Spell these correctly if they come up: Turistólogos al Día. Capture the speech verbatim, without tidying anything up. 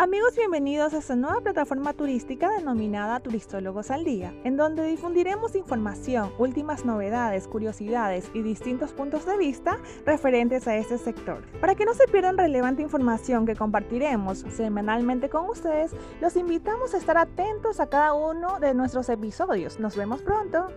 Amigos, bienvenidos a esta nueva plataforma turística denominada Turistólogos al Día, en donde difundiremos información, últimas novedades, curiosidades y distintos puntos de vista referentes a este sector. Para que no se pierdan relevante información que compartiremos semanalmente con ustedes, los invitamos a estar atentos a cada uno de nuestros episodios. Nos vemos pronto.